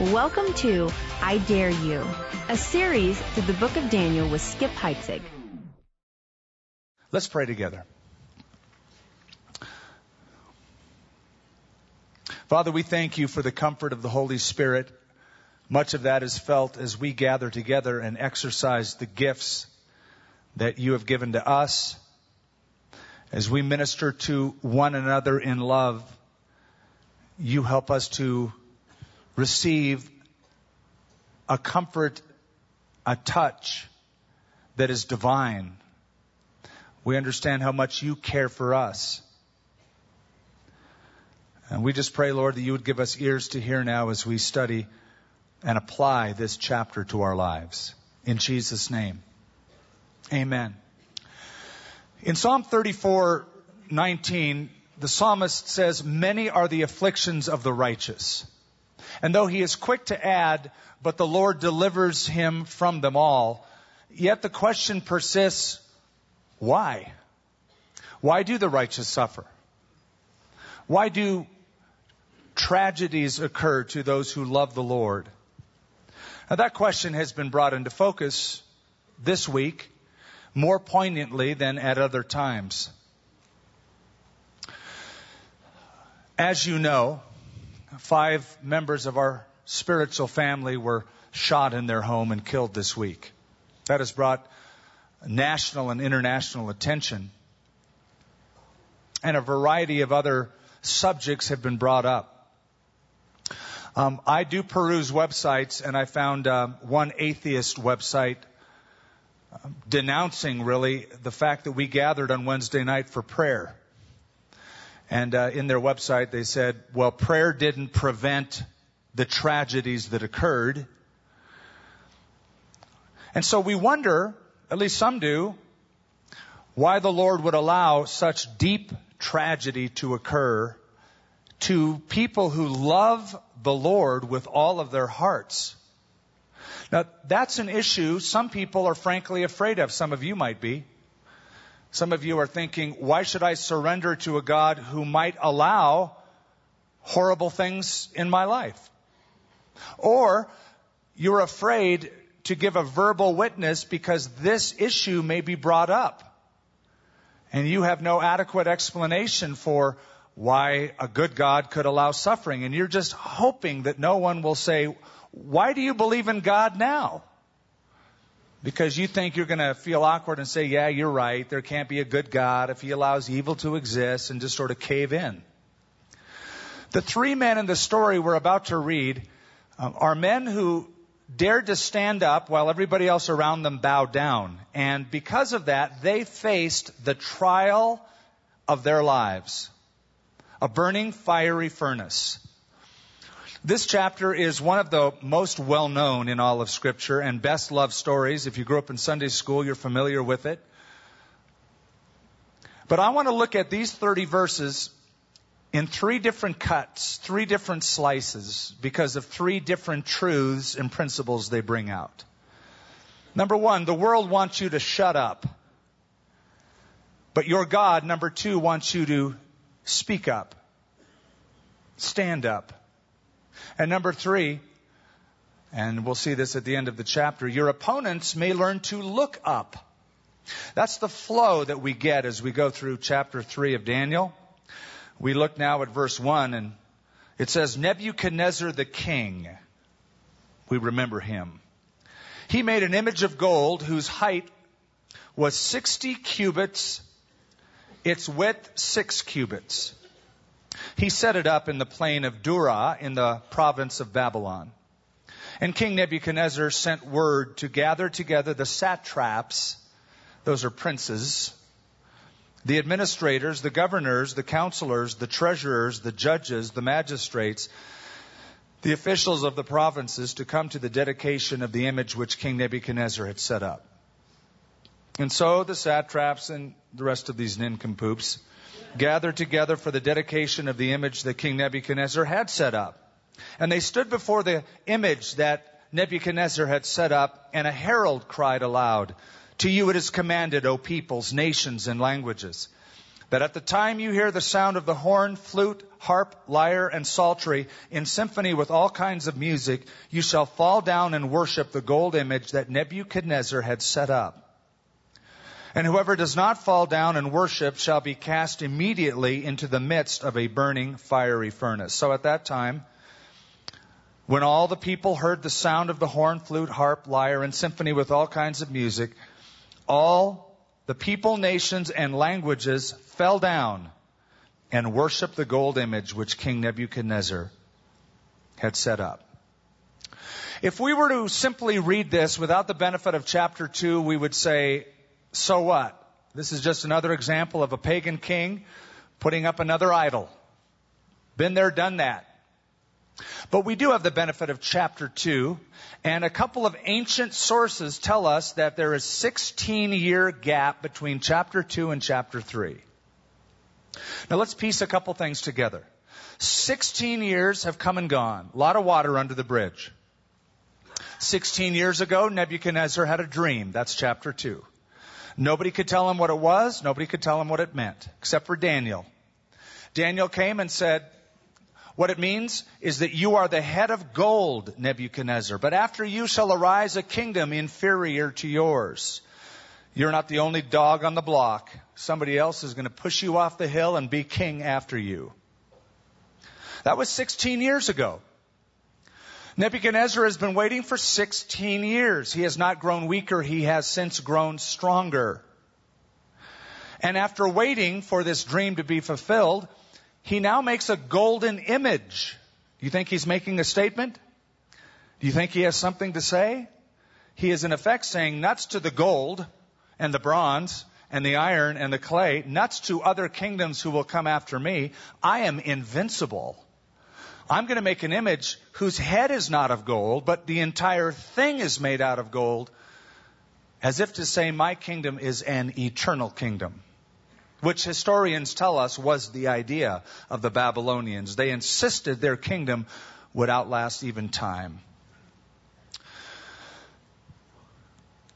Welcome to I Dare You, a series through the book of Daniel with Skip Heitzig. Let's pray together. Father, we thank you for the comfort of the Holy Spirit. Much of that is felt as we gather together and exercise the gifts that you have given to us, as we minister to one another in love. You help us to receive a comfort, a touch that is divine. We understand how much you care for us. And we just pray, Lord, that you would give us ears to hear now as we study and apply this chapter to our lives. In Jesus' name, amen. In Psalm 34:19, the psalmist says, "Many are the afflictions of the righteous. And though he is quick to add, but the Lord delivers him from them all," yet the question persists, why? Why do the righteous suffer? Why do tragedies occur to those who love the Lord? Now, that question has been brought into focus this week more poignantly than at other times. As you know, 5 members of our spiritual family were shot in their home and killed this week. That has brought national and international attention. And a variety of other subjects have been brought up. I do peruse websites, and I found one atheist website denouncing, really, the fact that we gathered on Wednesday night for prayer. And in their website, they said, well, prayer didn't prevent the tragedies that occurred. And so we wonder, at least some do, why the Lord would allow such deep tragedy to occur to people who love the Lord with all of their hearts. Now, that's an issue some people are frankly afraid of. Some of you might be. Some of you are thinking, why should I surrender to a God who might allow horrible things in my life? Or you're afraid to give a verbal witness because this issue may be brought up, and you have no adequate explanation for why a good God could allow suffering. And you're just hoping that no one will say, why do you believe in God now? Because you think you're going to feel awkward and say, yeah, you're right. There can't be a good God if he allows evil to exist, and just sort of cave in. The 3 men in the story we're about to read are men who dared to stand up while everybody else around them bowed down. And because of that, they faced the trial of their lives, a burning, fiery furnace. This chapter is one of the most well-known in all of Scripture and best-loved stories. If you grew up in Sunday school, you're familiar with it. But I want to look at these 30 verses in 3 different cuts, 3 different slices, because of 3 different truths and principles they bring out. Number 1, the world wants you to shut up. But your God, number 2, wants you to speak up, stand up. And number 3, and we'll see this at the end of the chapter, your opponents may learn to look up. That's the flow that we get as we go through chapter 3 of Daniel. We look now at verse 1, and it says, Nebuchadnezzar the king, we remember him. He made an image of gold whose height was 60 cubits, its width 6 cubits. He set it up in the plain of Dura in the province of Babylon. And King Nebuchadnezzar sent word to gather together the satraps, those are princes, the administrators, the governors, the counselors, the treasurers, the judges, the magistrates, the officials of the provinces, to come to the dedication of the image which King Nebuchadnezzar had set up. And so the satraps and the rest of these nincompoops gathered together for the dedication of the image that King Nebuchadnezzar had set up. And they stood before the image that Nebuchadnezzar had set up, and a herald cried aloud, "To you it is commanded, O peoples, nations, and languages, that at the time you hear the sound of the horn, flute, harp, lyre, and psaltery in symphony with all kinds of music, you shall fall down and worship the gold image that Nebuchadnezzar had set up. And whoever does not fall down and worship shall be cast immediately into the midst of a burning fiery furnace. So at that time, when all the people heard the sound of the horn, flute, harp, lyre, and symphony with all kinds of music, all the people, nations, and languages fell down and worshiped the gold image which King Nebuchadnezzar had set up. If we were to simply read this without the benefit of chapter 2, we would say, so what? This is just another example of a pagan king putting up another idol. Been there, done that. But we do have the benefit of chapter 2, and a couple of ancient sources tell us that there is a 16-year gap between chapter 2 and chapter 3. Now let's piece a couple things together. 16 years have come and gone. A lot of water under the bridge. 16 years ago, Nebuchadnezzar had a dream. That's chapter 2. Nobody could tell him what it was. Nobody could tell him what it meant, except for Daniel. Daniel came and said, what it means is that you are the head of gold, Nebuchadnezzar, but after you shall arise a kingdom inferior to yours. You're not the only dog on the block. Somebody else is going to push you off the hill and be king after you. That was 16 years ago. Nebuchadnezzar has been waiting for 16 years. He has not grown weaker. He has since grown stronger. And after waiting for this dream to be fulfilled, he now makes a golden image. Do you think he's making a statement? Do you think he has something to say? He is in effect saying nuts to the gold and the bronze and the iron and the clay, nuts to other kingdoms who will come after me. I am invincible. I'm going to make an image whose head is not of gold, but the entire thing is made out of gold, as if to say my kingdom is an eternal kingdom, which historians tell us was the idea of the Babylonians. They insisted their kingdom would outlast even time.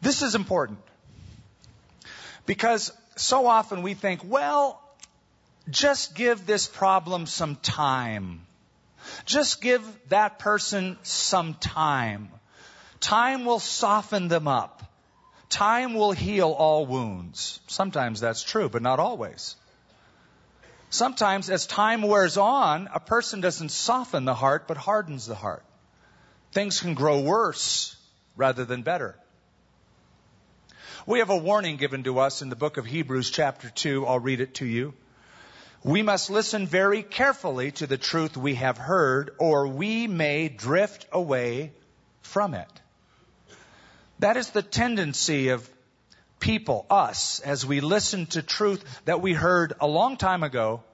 This is important. Because so often we think, well, just give this problem some time. Just give that person some time. Time will soften them up. Time will heal all wounds. Sometimes that's true, but not always. Sometimes as time wears on, a person doesn't soften the heart, but hardens the heart. Things can grow worse rather than better. We have a warning given to us in the book of Hebrews chapter 2. I'll read it to you. We must listen very carefully to the truth we have heard, or we may drift away from it. That is the tendency of people, us, as we listen to truth that we heard a long time ago,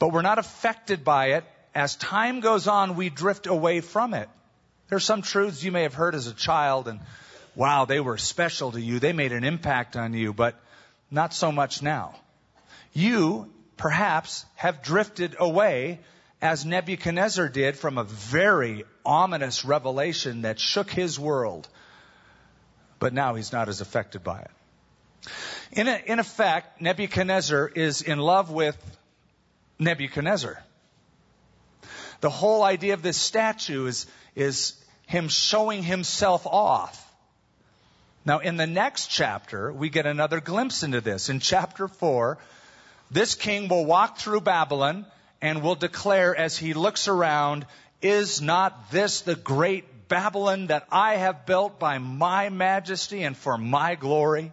but we're not affected by it. As time goes on, we drift away from it. There's some truths you may have heard as a child, and wow, they were special to you. They made an impact on you, but not so much now. You perhaps have drifted away, as Nebuchadnezzar did, from a very ominous revelation that shook his world. But now he's not as affected by it. In effect, Nebuchadnezzar is in love with Nebuchadnezzar. The whole idea of this statue is him showing himself off. Now, in the next chapter, we get another glimpse into this. In chapter 4... this king will walk through Babylon and will declare as he looks around, is not this the great Babylon that I have built by my majesty and for my glory?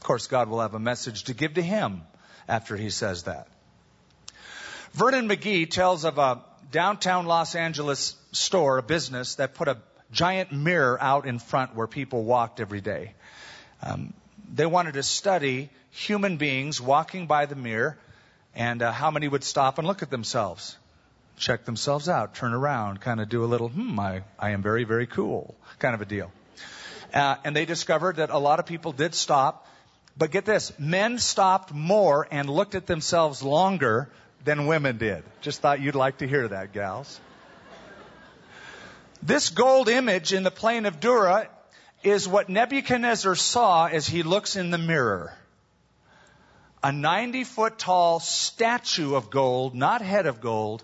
Of course, God will have a message to give to him after he says that. Vernon McGee tells of a downtown Los Angeles store, a business that put a giant mirror out in front where people walked every day. They wanted to study human beings walking by the mirror and how many would stop and look at themselves, check themselves out, turn around, kind of do a little, I am very, very cool kind of a deal. And they discovered that a lot of people did stop. But get this, men stopped more and looked at themselves longer than women did. Just thought you'd like to hear that, gals. This gold image in the plain of Dura is what Nebuchadnezzar saw as he looks in the mirror. a 90-foot-tall statue of gold, not head of gold,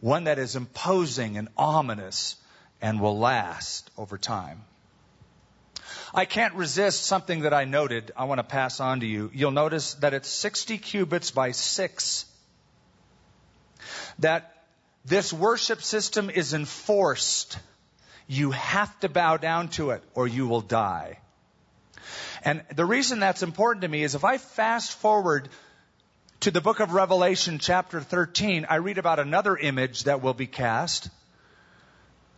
one that is imposing and ominous and will last over time. I can't resist something that I noted. I want to pass on to you. You'll notice that it's 60 cubits by 6. That this worship system is enforced. You have to bow down to it or you will die. And the reason that's important to me is if I fast forward to the book of Revelation chapter 13, I read about another image that will be cast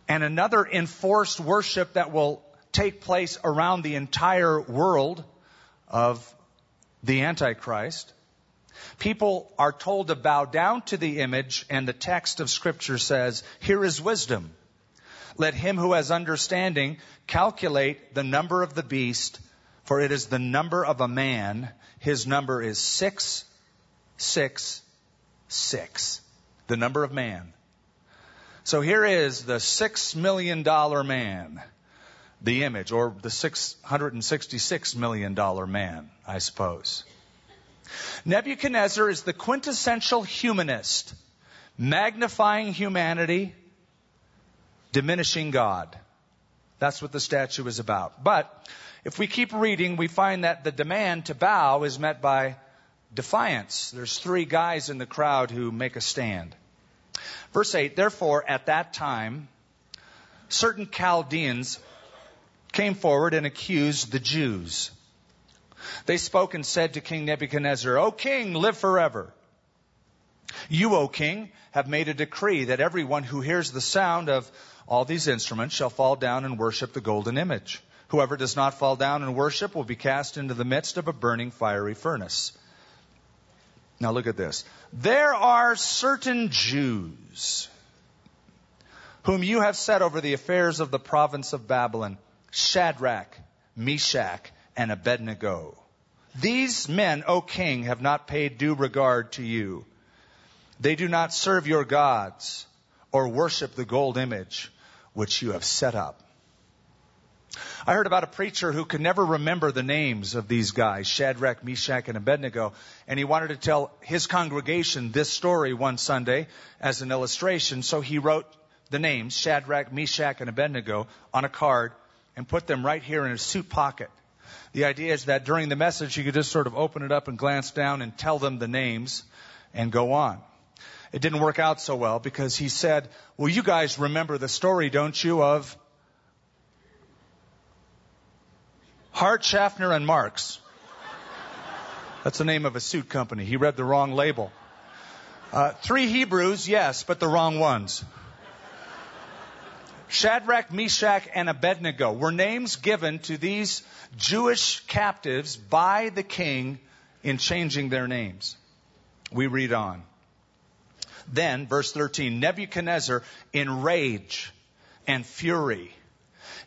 and another enforced worship that will take place around the entire world of the Antichrist. People are told to bow down to the image, and the text of Scripture says, "Here is wisdom. Let him who has understanding calculate the number of the beast, for it is the number of a man. His number is 666, the number of man." So here is the $6 million man, the image, or the $666 million man, I suppose. Nebuchadnezzar is the quintessential humanist, magnifying humanity, diminishing God. That's what the statue is about. But if we keep reading, we find that the demand to bow is met by defiance. There's three guys in the crowd who make a stand. Verse 8, "Therefore, at that time, certain Chaldeans came forward and accused the Jews. They spoke and said to King Nebuchadnezzar, 'O king, live forever. You, O king, have made a decree that everyone who hears the sound of all these instruments shall fall down and worship the golden image. Whoever does not fall down and worship will be cast into the midst of a burning fiery furnace.'" Now look at this. "There are certain Jews whom you have set over the affairs of the province of Babylon, Shadrach, Meshach, and Abednego. These men, O king, have not paid due regard to you. They do not serve your gods or worship the gold image which you have set up." I heard about a preacher who could never remember the names of these guys, Shadrach, Meshach, and Abednego, and he wanted to tell his congregation this story one Sunday as an illustration. So he wrote the names, Shadrach, Meshach, and Abednego, on a card and put them right here in his suit pocket. The idea is that during the message, you could just sort of open it up and glance down and tell them the names and go on. It didn't work out so well because he said, "Well, you guys remember the story, don't you, of Hart, Schaffner, and Marx." That's the name of a suit company. He read the wrong label. Three Hebrews, yes, but the wrong ones. Shadrach, Meshach, and Abednego were names given to these Jewish captives by the king in changing their names. We read on. Then, verse 13, "Nebuchadnezzar, in rage and fury,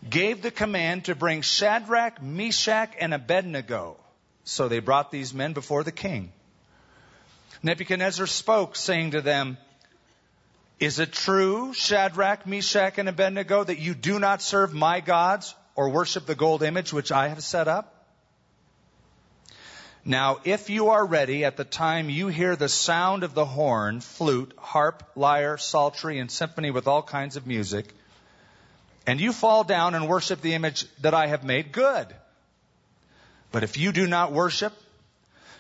gave the command to bring Shadrach, Meshach, and Abednego. So they brought these men before the king. Nebuchadnezzar spoke, saying to them, 'Is it true, Shadrach, Meshach, and Abednego, that you do not serve my gods or worship the gold image which I have set up? Now, if you are ready at the time you hear the sound of the horn, flute, harp, lyre, psaltery, and symphony with all kinds of music, and you fall down and worship the image that I have made, good. But if you do not worship,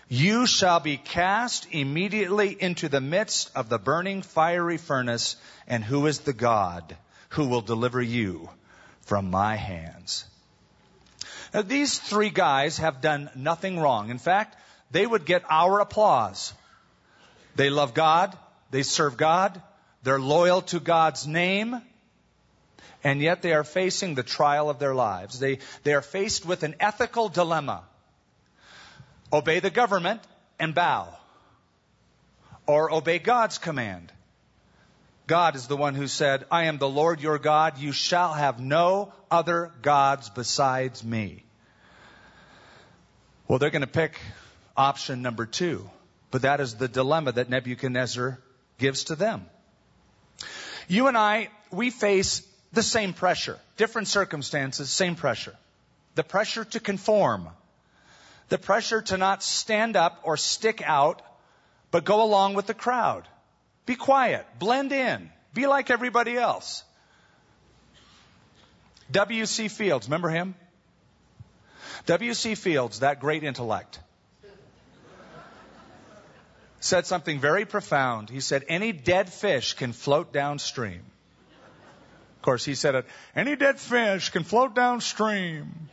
you shall be cast immediately into the midst of the burning fiery furnace, and who is the God who will deliver you from my hands?'" Now, these three guys have done nothing wrong. In fact, they would get our applause. They love God. They serve God. They're loyal to God's name. And yet they are facing the trial of their lives. They are faced with an ethical dilemma. Obey the government and bow, or obey God's command. God is the one who said, "I am the Lord your God. You shall have no other gods besides me." Well, they're going to pick option number two, but that is the dilemma that Nebuchadnezzar gives to them. You and I, we face the same pressure, different circumstances, same pressure. The pressure to conform. the pressure to not stand up or stick out, but go along with the crowd. Be quiet, blend in, be like everybody else. W.C. Fields, remember him? W.C. Fields, that great intellect, said something very profound. He said, any dead fish can float downstream. Of course, he said it, any dead fish can float downstream.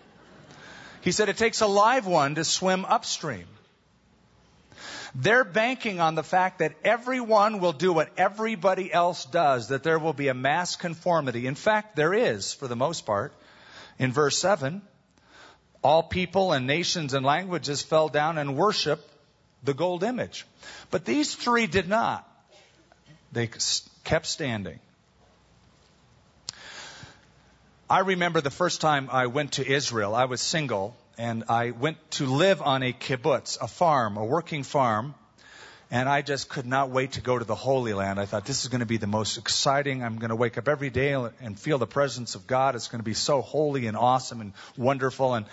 He said it takes a live one to swim upstream. They're banking on the fact that everyone will do what everybody else does, that there will be a mass conformity. In fact, there is, for the most part. In verse 7, all people and nations and languages fell down and worshiped the gold image. But these three did not. They kept standing. I remember the first time I went to Israel. I was single, and I went to live on a kibbutz, a farm, a working farm, and I just could not wait to go to the Holy Land. I thought, this is going to be the most exciting. I'm going to wake up every day and feel the presence of God. It's going to be so holy and awesome and wonderful, and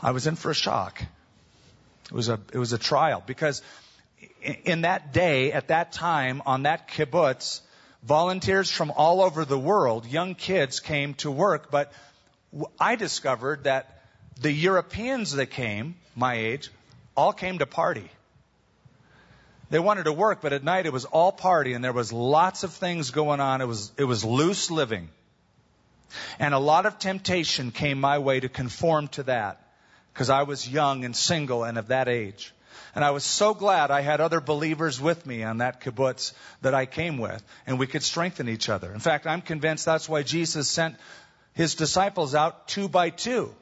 I was in for a shock. It was a trial, because in that day, at that time, on that kibbutz, volunteers from all over the world, young kids, came to work. But I discovered that the Europeans that came, my age, all came to party. They wanted to work, but at night it was all party, and there was lots of things going on. It was loose living. And a lot of temptation came my way to conform to that, because I was young and single and of that age. And I was so glad I had other believers with me on that kibbutz that I came with, and we could strengthen each other. In fact, I'm convinced that's why Jesus sent his disciples out 2 by 2,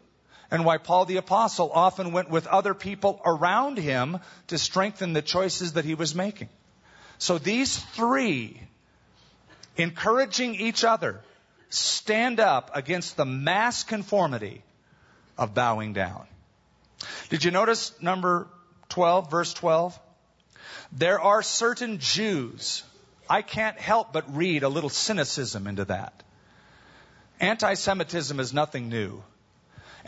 and why Paul the Apostle often went with other people around him to strengthen the choices that he was making. So these three, encouraging each other, stand up against the mass conformity of bowing down. Did you notice number 12, verse 12? There are certain Jews. I can't help but read a little cynicism into that. Anti-Semitism is nothing new.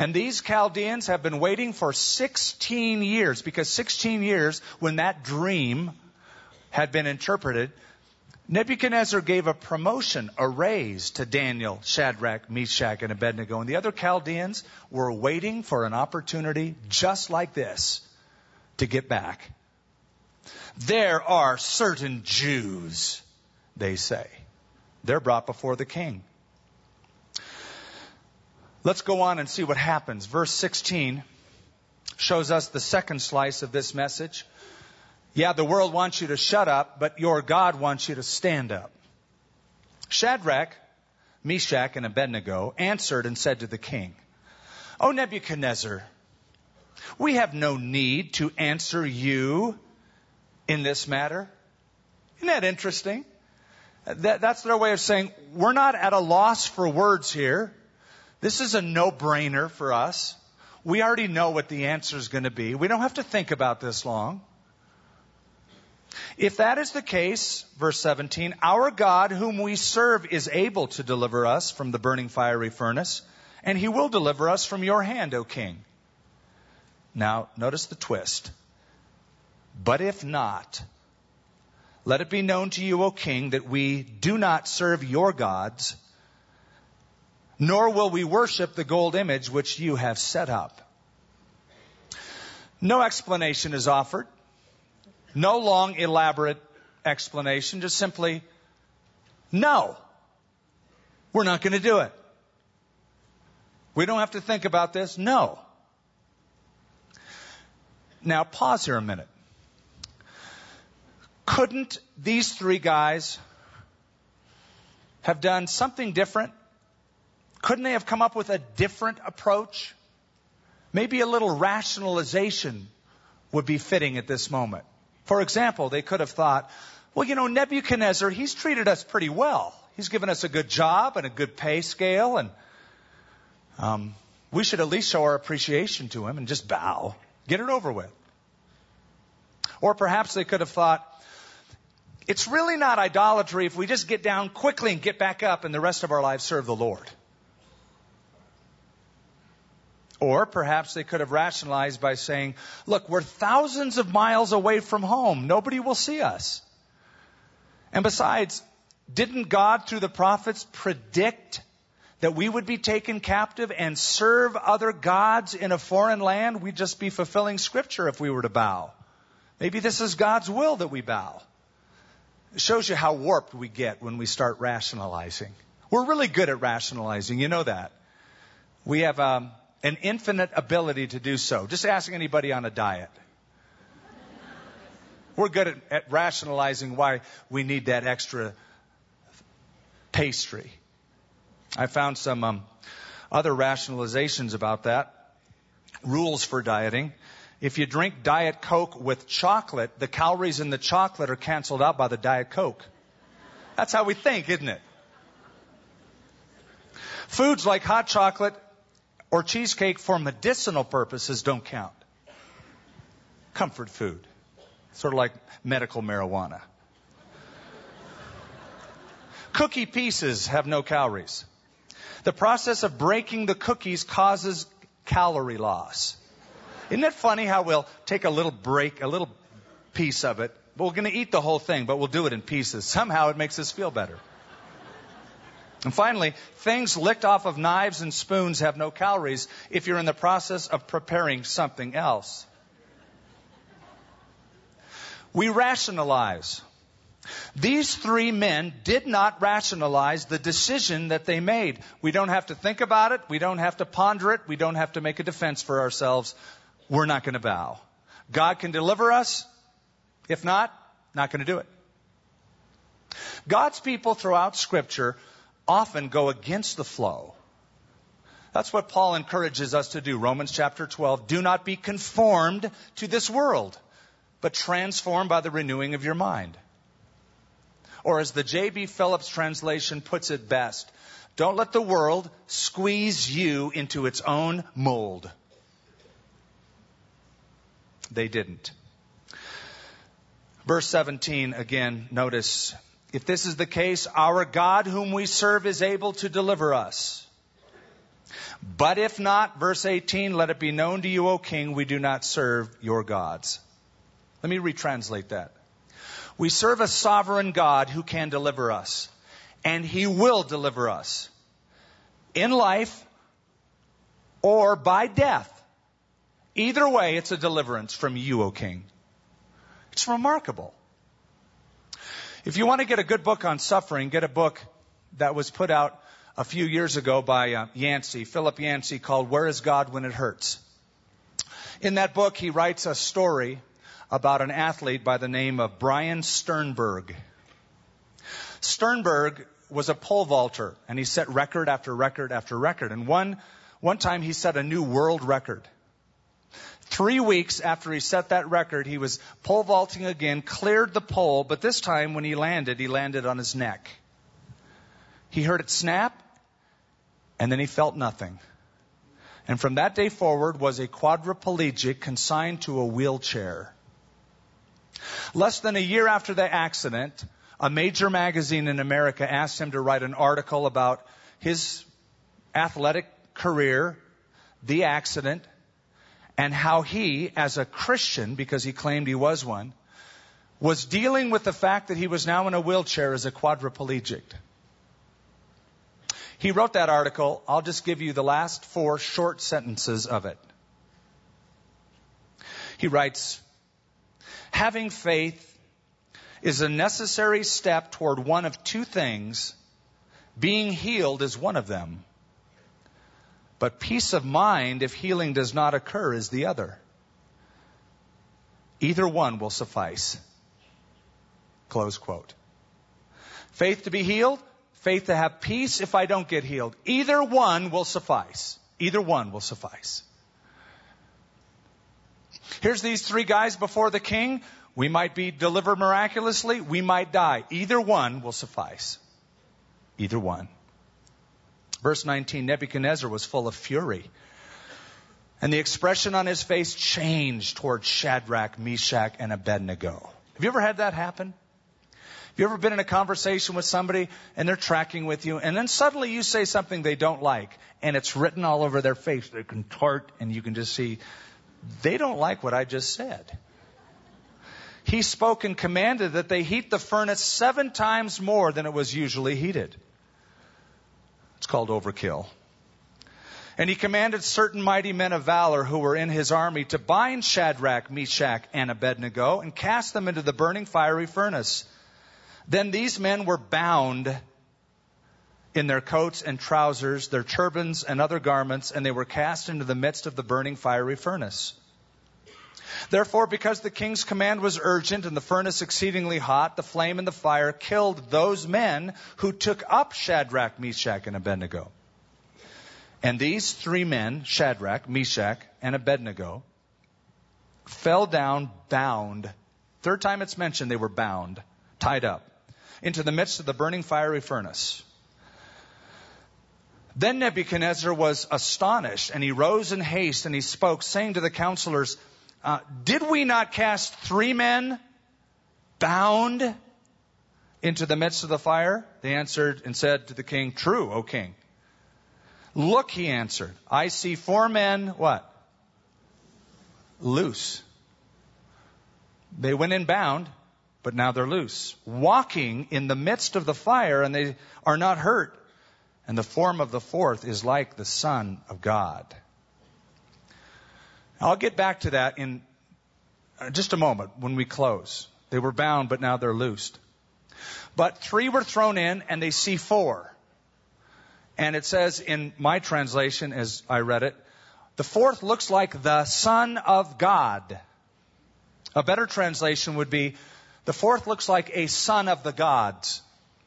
And these Chaldeans have been waiting for 16 years, because 16 years, when that dream had been interpreted, Nebuchadnezzar gave a promotion, a raise, to Daniel, Shadrach, Meshach, and Abednego. And the other Chaldeans were waiting for an opportunity just like this to get back. There are certain Jews, they say. They're brought before the king. Let's go on and see what happens. Verse 16 shows us the second slice of this message. Yeah, the world wants you to shut up, but your God wants you to stand up. Shadrach, Meshach, and Abednego answered and said to the king, "O Nebuchadnezzar, we have no need to answer you in this matter." Isn't that interesting? That's their way of saying, we're not at a loss for words here. This is a no-brainer for us. We already know what the answer is going to be. We don't have to think about this long. If that is the case, verse 17, our God whom we serve is able to deliver us from the burning fiery furnace, and he will deliver us from your hand, O king. Now, notice the twist. But if not, let it be known to you, O king, that we do not serve your gods, nor will we worship the gold image which you have set up. No explanation is offered. No long, elaborate explanation. Just simply, no, we're not going to do it. We don't have to think about this. No. Now, pause here a minute. Couldn't these three guys have done something different? Couldn't they have come up with a different approach? Maybe a little rationalization would be fitting at this moment. For example, they could have thought, well, you know, Nebuchadnezzar, he's treated us pretty well. He's given us a good job and a good pay scale, and we should at least show our appreciation to him and just bow. Get it over with. Or perhaps they could have thought, it's really not idolatry if we just get down quickly and get back up and the rest of our lives serve the Lord. Or perhaps they could have rationalized by saying, look, we're thousands of miles away from home. Nobody will see us. And besides, didn't God, through the prophets, predict that we would be taken captive and serve other gods in a foreign land? We'd just be fulfilling Scripture if we were to bow. Maybe this is God's will that we bow. It shows you how warped we get when we start rationalizing. We're really good at rationalizing. You know that. We have an infinite ability to do so. Just asking anybody on a diet. We're good at rationalizing why we need that extra pastry. I found some other rationalizations about that. Rules for dieting. If you drink Diet Coke with chocolate, the calories in the chocolate are canceled out by the Diet Coke. That's how we think, isn't it? Foods like hot chocolate or cheesecake for medicinal purposes don't count. Comfort food. Sort of like medical marijuana. Cookie pieces have no calories. The process of breaking the cookies causes calorie loss. Isn't it funny how we'll take a little break, a little piece of it. But we're going to eat the whole thing, but we'll do it in pieces. Somehow it makes us feel better. And finally, things licked off of knives and spoons have no calories if you're in the process of preparing something else. We rationalize. These three men did not rationalize the decision that they made. We don't have to think about it. We don't have to ponder it. We don't have to make a defense for ourselves. We're not going to bow. God can deliver us. If not, not going to do it. God's people throughout Scripture often go against the flow. That's what Paul encourages us to do. Romans chapter 12, do not be conformed to this world, but transformed by the renewing of your mind. Or as the J.B. Phillips translation puts it best, don't let the world squeeze you into its own mold. They didn't. Verse 17, again, notice, if this is the case, our God whom we serve is able to deliver us. But if not, verse 18, let it be known to you, O king, we do not serve your gods. Let me retranslate that. We serve a sovereign God who can deliver us, and He will deliver us in life or by death. Either way, it's a deliverance from you, O king. It's remarkable. If you want to get a good book on suffering, get a book that was put out a few years ago by Philip Yancey, called Where is God When It Hurts? In that book, he writes a story about an athlete by the name of Brian Sternberg. Sternberg was a pole vaulter, and he set record after record after record. And one time he set a new world record. 3 weeks after he set that record, he was pole vaulting again, cleared the pole, but this time when he landed on his neck. He heard it snap, and then he felt nothing. And from that day forward was a quadriplegic consigned to a wheelchair. Less than a year after the accident, a major magazine in America asked him to write an article about his athletic career, the accident, and how he, as a Christian, because he claimed he was one, was dealing with the fact that he was now in a wheelchair as a quadriplegic. He wrote that article. I'll just give you the last four short sentences of it. He writes, having faith is a necessary step toward one of two things. Being healed is one of them. But peace of mind, if healing does not occur, is the other. Either one will suffice. Close quote. Faith to be healed, faith to have peace if I don't get healed. Either one will suffice. Either one will suffice. Here's these three guys before the king. We might be delivered miraculously. We might die. Either one will suffice. Either one. Verse 19, Nebuchadnezzar was full of fury. And the expression on his face changed towards Shadrach, Meshach, and Abednego. Have you ever had that happen? you ever been in a conversation with somebody and they're tracking with you, and then suddenly you say something they don't like, and it's written all over their face. They contort, and you can just see they don't like what I just said. He spoke and commanded that they heat the furnace 7 times more than it was usually heated. It's called overkill. And he commanded certain mighty men of valor who were in his army to bind Shadrach, Meshach, and Abednego and cast them into the burning fiery furnace. Then these men were bound in their coats and trousers, their turbans and other garments, and they were cast into the midst of the burning fiery furnace. Therefore, because the king's command was urgent and the furnace exceedingly hot, the flame and the fire killed those men who took up Shadrach, Meshach, and Abednego. And these 3 men, Shadrach, Meshach, and Abednego, fell down bound. 3rd time it's mentioned, they were bound, tied up, into the midst of the burning fiery furnace. Then Nebuchadnezzar was astonished, and he rose in haste, and he spoke, saying to the counselors, did we not cast 3 men bound into the midst of the fire? They answered and said to the king, true, O king. Look, he answered, I see 4 men, what? Loose. They went in bound, but now they're loose, walking in the midst of the fire, and they are not hurt. And the form of the 4th is like the Son of God. I'll get back to that in just a moment when we close. They were bound, but now they're loosed. But 3 were thrown in, and they see 4. And it says in my translation, as I read it, the 4th looks like the Son of God. A better translation would be, the 4th looks like a son of the gods.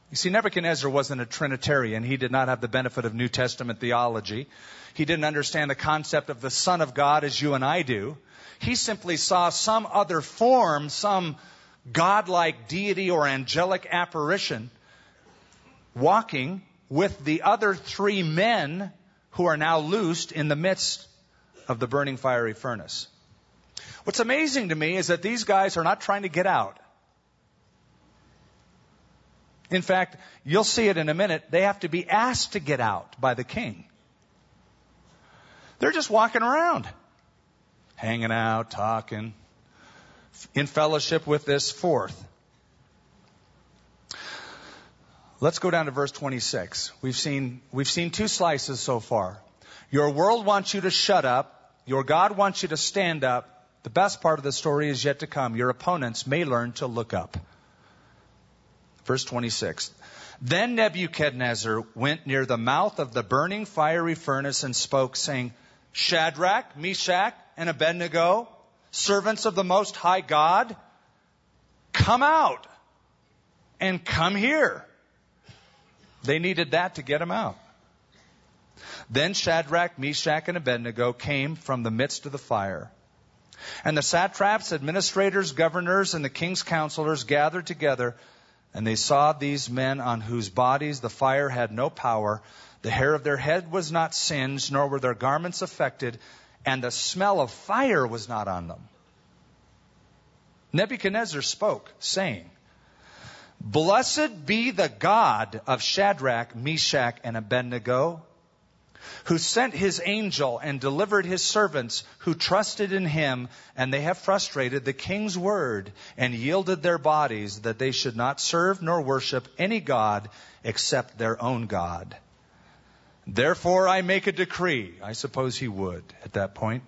You see, Nebuchadnezzar wasn't a Trinitarian. He did not have the benefit of New Testament theology. He didn't understand the concept of the Son of God as you and I do. He simply saw some other form, some godlike deity or angelic apparition walking with the other 3 men who are now loosed in the midst of the burning fiery furnace. What's amazing to me is that these guys are not trying to get out. In fact, you'll see it in a minute, they have to be asked to get out by the king. They're just walking around, hanging out, talking, in fellowship with this 4th. Let's go down to verse 26. We've seen 2 slices so far. Your world wants you to shut up. Your God wants you to stand up. The best part of the story is yet to come. Your opponents may learn to look up. Verse 26. Then Nebuchadnezzar went near the mouth of the burning fiery furnace and spoke, saying, Shadrach, Meshach, and Abednego, servants of the Most High God, come out and come here. They needed that to get him out. Then Shadrach, Meshach, and Abednego came from the midst of the fire. And the satraps, administrators, governors, and the king's counselors gathered together, and they saw these men on whose bodies the fire had no power. The hair of their head was not singed, nor were their garments affected, and the smell of fire was not on them. Nebuchadnezzar spoke, saying, blessed be the God of Shadrach, Meshach, and Abednego, who sent his angel and delivered his servants who trusted in him, and they have frustrated the king's word and yielded their bodies that they should not serve nor worship any god except their own God. Therefore I make a decree, I suppose he would at that point,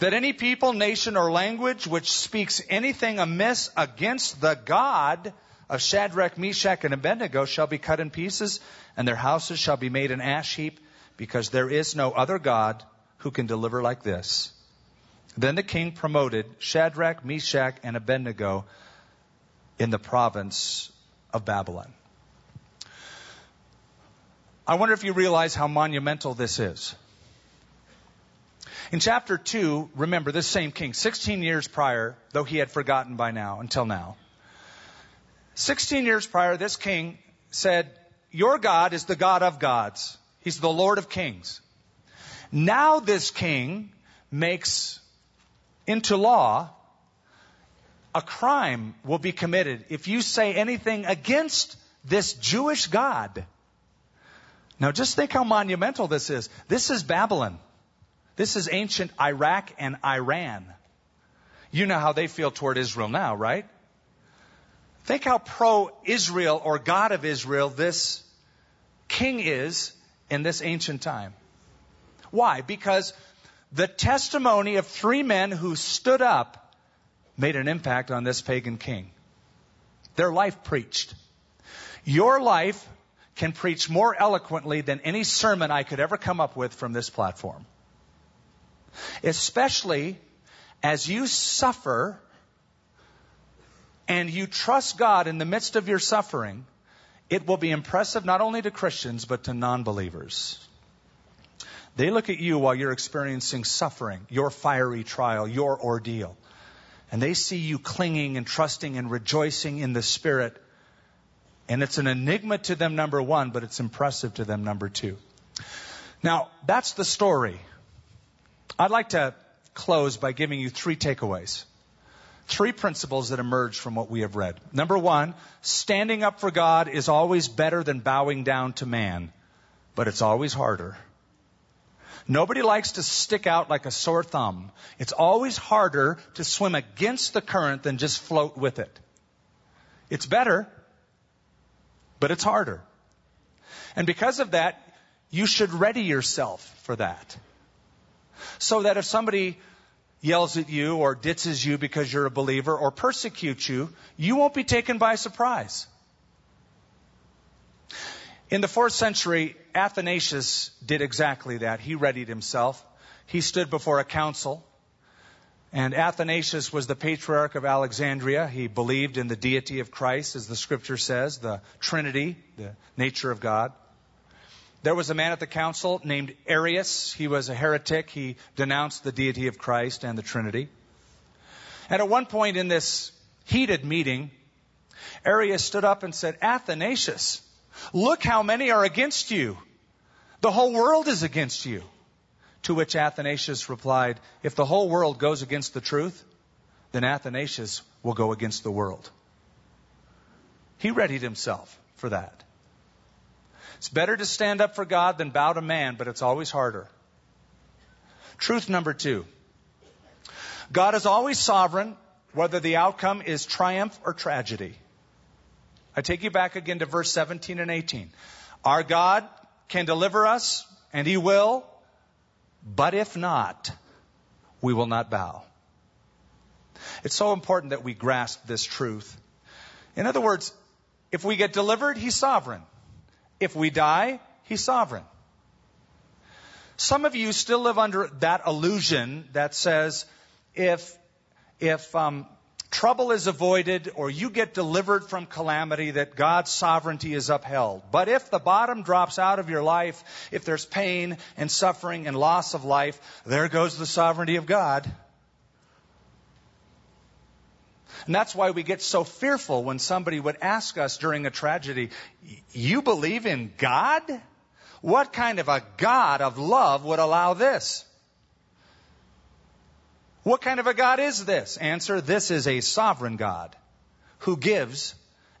that any people, nation, or language which speaks anything amiss against the God of Shadrach, Meshach, and Abednego shall be cut in pieces, and their houses shall be made an ash heap, because there is no other God who can deliver like this. Then the king promoted Shadrach, Meshach, and Abednego in the province of Babylon. I wonder if you realize how monumental this is. In chapter 2, remember, this same king, 16 years prior, though he had forgotten by now, until now. 16 years prior, this king said, your God is the God of gods. He's the Lord of kings. Now this king makes into law a crime will be committed if you say anything against this Jewish God. Now, just think how monumental this is. This is Babylon. This is ancient Iraq and Iran. You know how they feel toward Israel now, right? Think how pro-Israel or God of Israel this king is in this ancient time. Why? Because the testimony of three men who stood up made an impact on this pagan king. Their life preached. Your life can preach more eloquently than any sermon I could ever come up with from this platform. Especially as you suffer and you trust God in the midst of your suffering, it will be impressive not only to Christians, but to non-believers. They look at you while you're experiencing suffering, your fiery trial, your ordeal. And they see you clinging and trusting and rejoicing in the Spirit. And it's an enigma to them, number one, but it's impressive to them, number two. Now, that's the story. I'd like to close by giving you three takeaways. Three principles that emerge from what we have read. Number one, standing up for God is always better than bowing down to man, but it's always harder. Nobody likes to stick out like a sore thumb. It's always harder to swim against the current than just float with it. It's better, but it's harder. And because of that, you should ready yourself for that. So that if somebody yells at you or ditzes you because you're a believer or persecutes you, you won't be taken by surprise. In the 4th century, Athanasius did exactly that. He readied himself. He stood before a council. And Athanasius was the patriarch of Alexandria. He believed in the deity of Christ, as the Scripture says, the Trinity, the nature of God. There was a man at the council named Arius. He was a heretic. He denounced the deity of Christ and the Trinity. And at one point in this heated meeting, Arius stood up and said, Athanasius, look how many are against you. The whole world is against you. To which Athanasius replied, if the whole world goes against the truth, then Athanasius will go against the world. He readied himself for that. It's better to stand up for God than bow to man, but it's always harder. Truth number two. God is always sovereign, whether the outcome is triumph or tragedy. I take you back again to verse 17 and 18. Our God can deliver us, and He will, but if not, we will not bow. It's so important that we grasp this truth. In other words, if we get delivered, He's sovereign. If we die, He's sovereign. Some of you still live under that illusion that says if trouble is avoided or you get delivered from calamity, that God's sovereignty is upheld. But if the bottom drops out of your life, if there's pain and suffering and loss of life, there goes the sovereignty of God. And that's why we get so fearful when somebody would ask us during a tragedy, you believe in God? What kind of a God of love would allow this? What kind of a God is this? Answer, this is a sovereign God who gives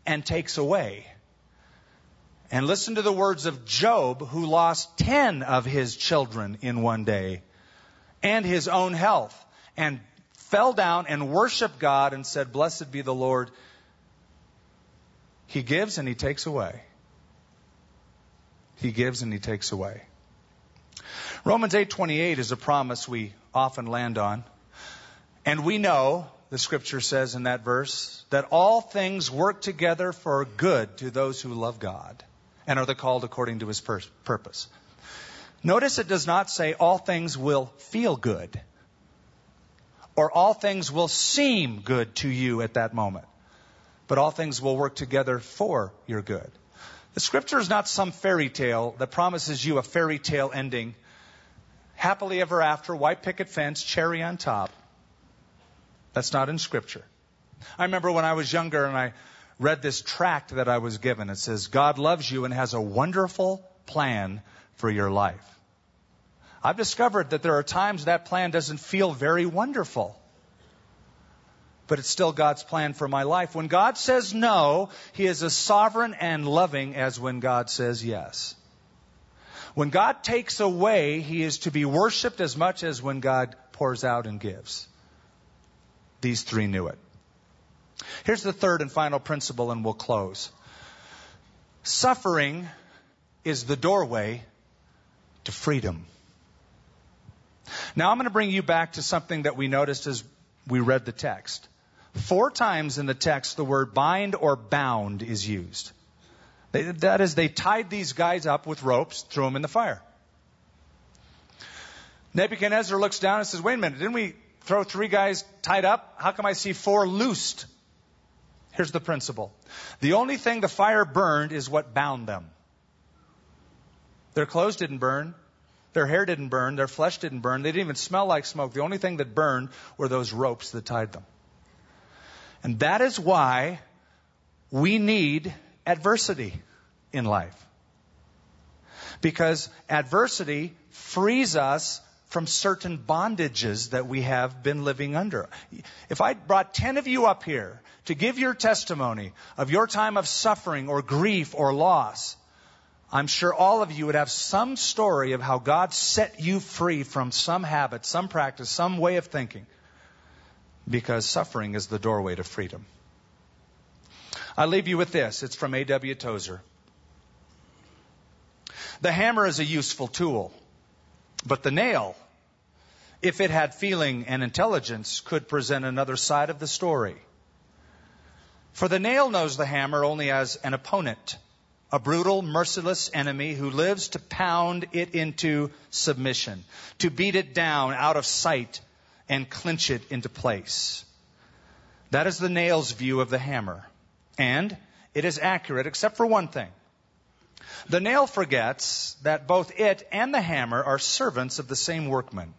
and takes away. And listen to the words of Job, who lost 10 of his children in one day and his own health, and fell down and worshiped God and said, blessed be the Lord. He gives and He takes away. He gives and He takes away. Romans 8:28 is a promise we often land on. And we know, the Scripture says in that verse, that all things work together for good to those who love God and are the called according to His purpose. Notice it does not say all things will feel good. Or all things will seem good to you at that moment. But all things will work together for your good. The Scripture is not some fairy tale that promises you a fairy tale ending. Happily ever after, white picket fence, cherry on top. That's not in Scripture. I remember when I was younger and I read this tract that I was given. It says, God loves you and has a wonderful plan for your life. I've discovered that there are times that plan doesn't feel very wonderful. but it's still God's plan for my life. When God says no, He is as sovereign and loving as when God says yes. When God takes away, He is to be worshipped as much as when God pours out and gives. These three knew it. Here's the third and final principle, and we'll close. Suffering is the doorway to freedom. Now, I'm going to bring you back to something that we noticed as we read the text. 4 times in the text, the word bind or bound is used. That is, they tied these guys up with ropes, threw them in the fire. Nebuchadnezzar looks down and says, wait a minute, didn't we throw 3 guys tied up? How come I see 4 loosed? Here's the principle. The only thing the fire burned is what bound them. Their clothes didn't burn. Their hair didn't burn. Their flesh didn't burn. They didn't even smell like smoke. The only thing that burned were those ropes that tied them. And that is why we need adversity in life, because adversity frees us from certain bondages that we have been living under. If I brought 10 of you up here to give your testimony of your time of suffering or grief or loss, I'm sure all of you would have some story of how God set you free from some habit, some practice, some way of thinking, because suffering is the doorway to freedom. I leave you with this. It's from A.W. Tozer. The hammer is a useful tool, but the nail, if it had feeling and intelligence, could present another side of the story. For the nail knows the hammer only as an opponent, a brutal, merciless enemy who lives to pound it into submission, to beat it down out of sight and clinch it into place. That is the nail's view of the hammer. And it is accurate, except for one thing. The nail forgets that both it and the hammer are servants of the same workman.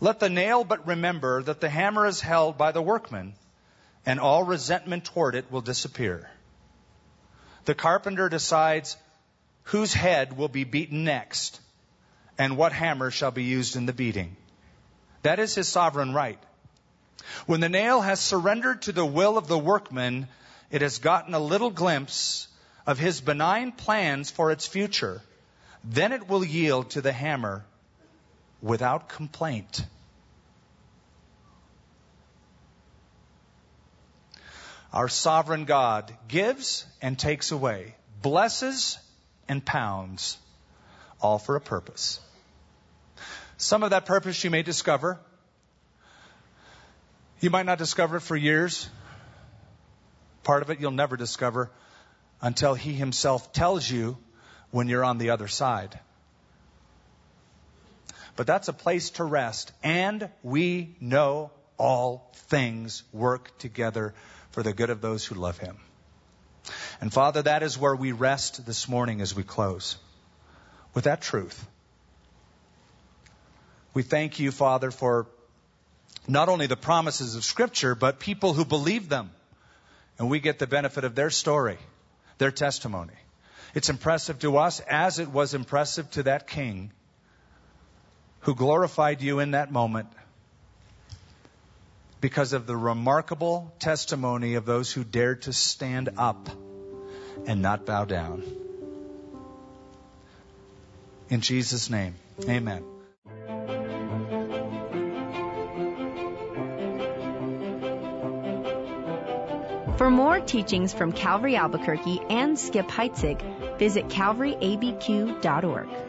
Let the nail but remember that the hammer is held by the workman, and all resentment toward it will disappear. The carpenter decides whose head will be beaten next, and what hammer shall be used in the beating. That is his sovereign right. When the nail has surrendered to the will of the workman, it has gotten a little glimpse of his benign plans for its future. Then it will yield to the hammer without complaint. Our sovereign God gives and takes away, blesses and pounds, all for a purpose. Some of that purpose you may discover. You might not discover it for years. Part of it you'll never discover until He Himself tells you when you're on the other side. But that's a place to rest. And we know all things work together for the good of those who love Him. And Father, that is where we rest this morning as we close, with that truth. We thank You, Father, for not only the promises of Scripture, but people who believe them. And we get the benefit of their story, their testimony. It's impressive to us, as it was impressive to that king who glorified You in that moment because of the remarkable testimony of those who dared to stand up and not bow down. In Jesus' name, amen. For more teachings from Calvary Albuquerque and Skip Heitzig, visit calvaryabq.org.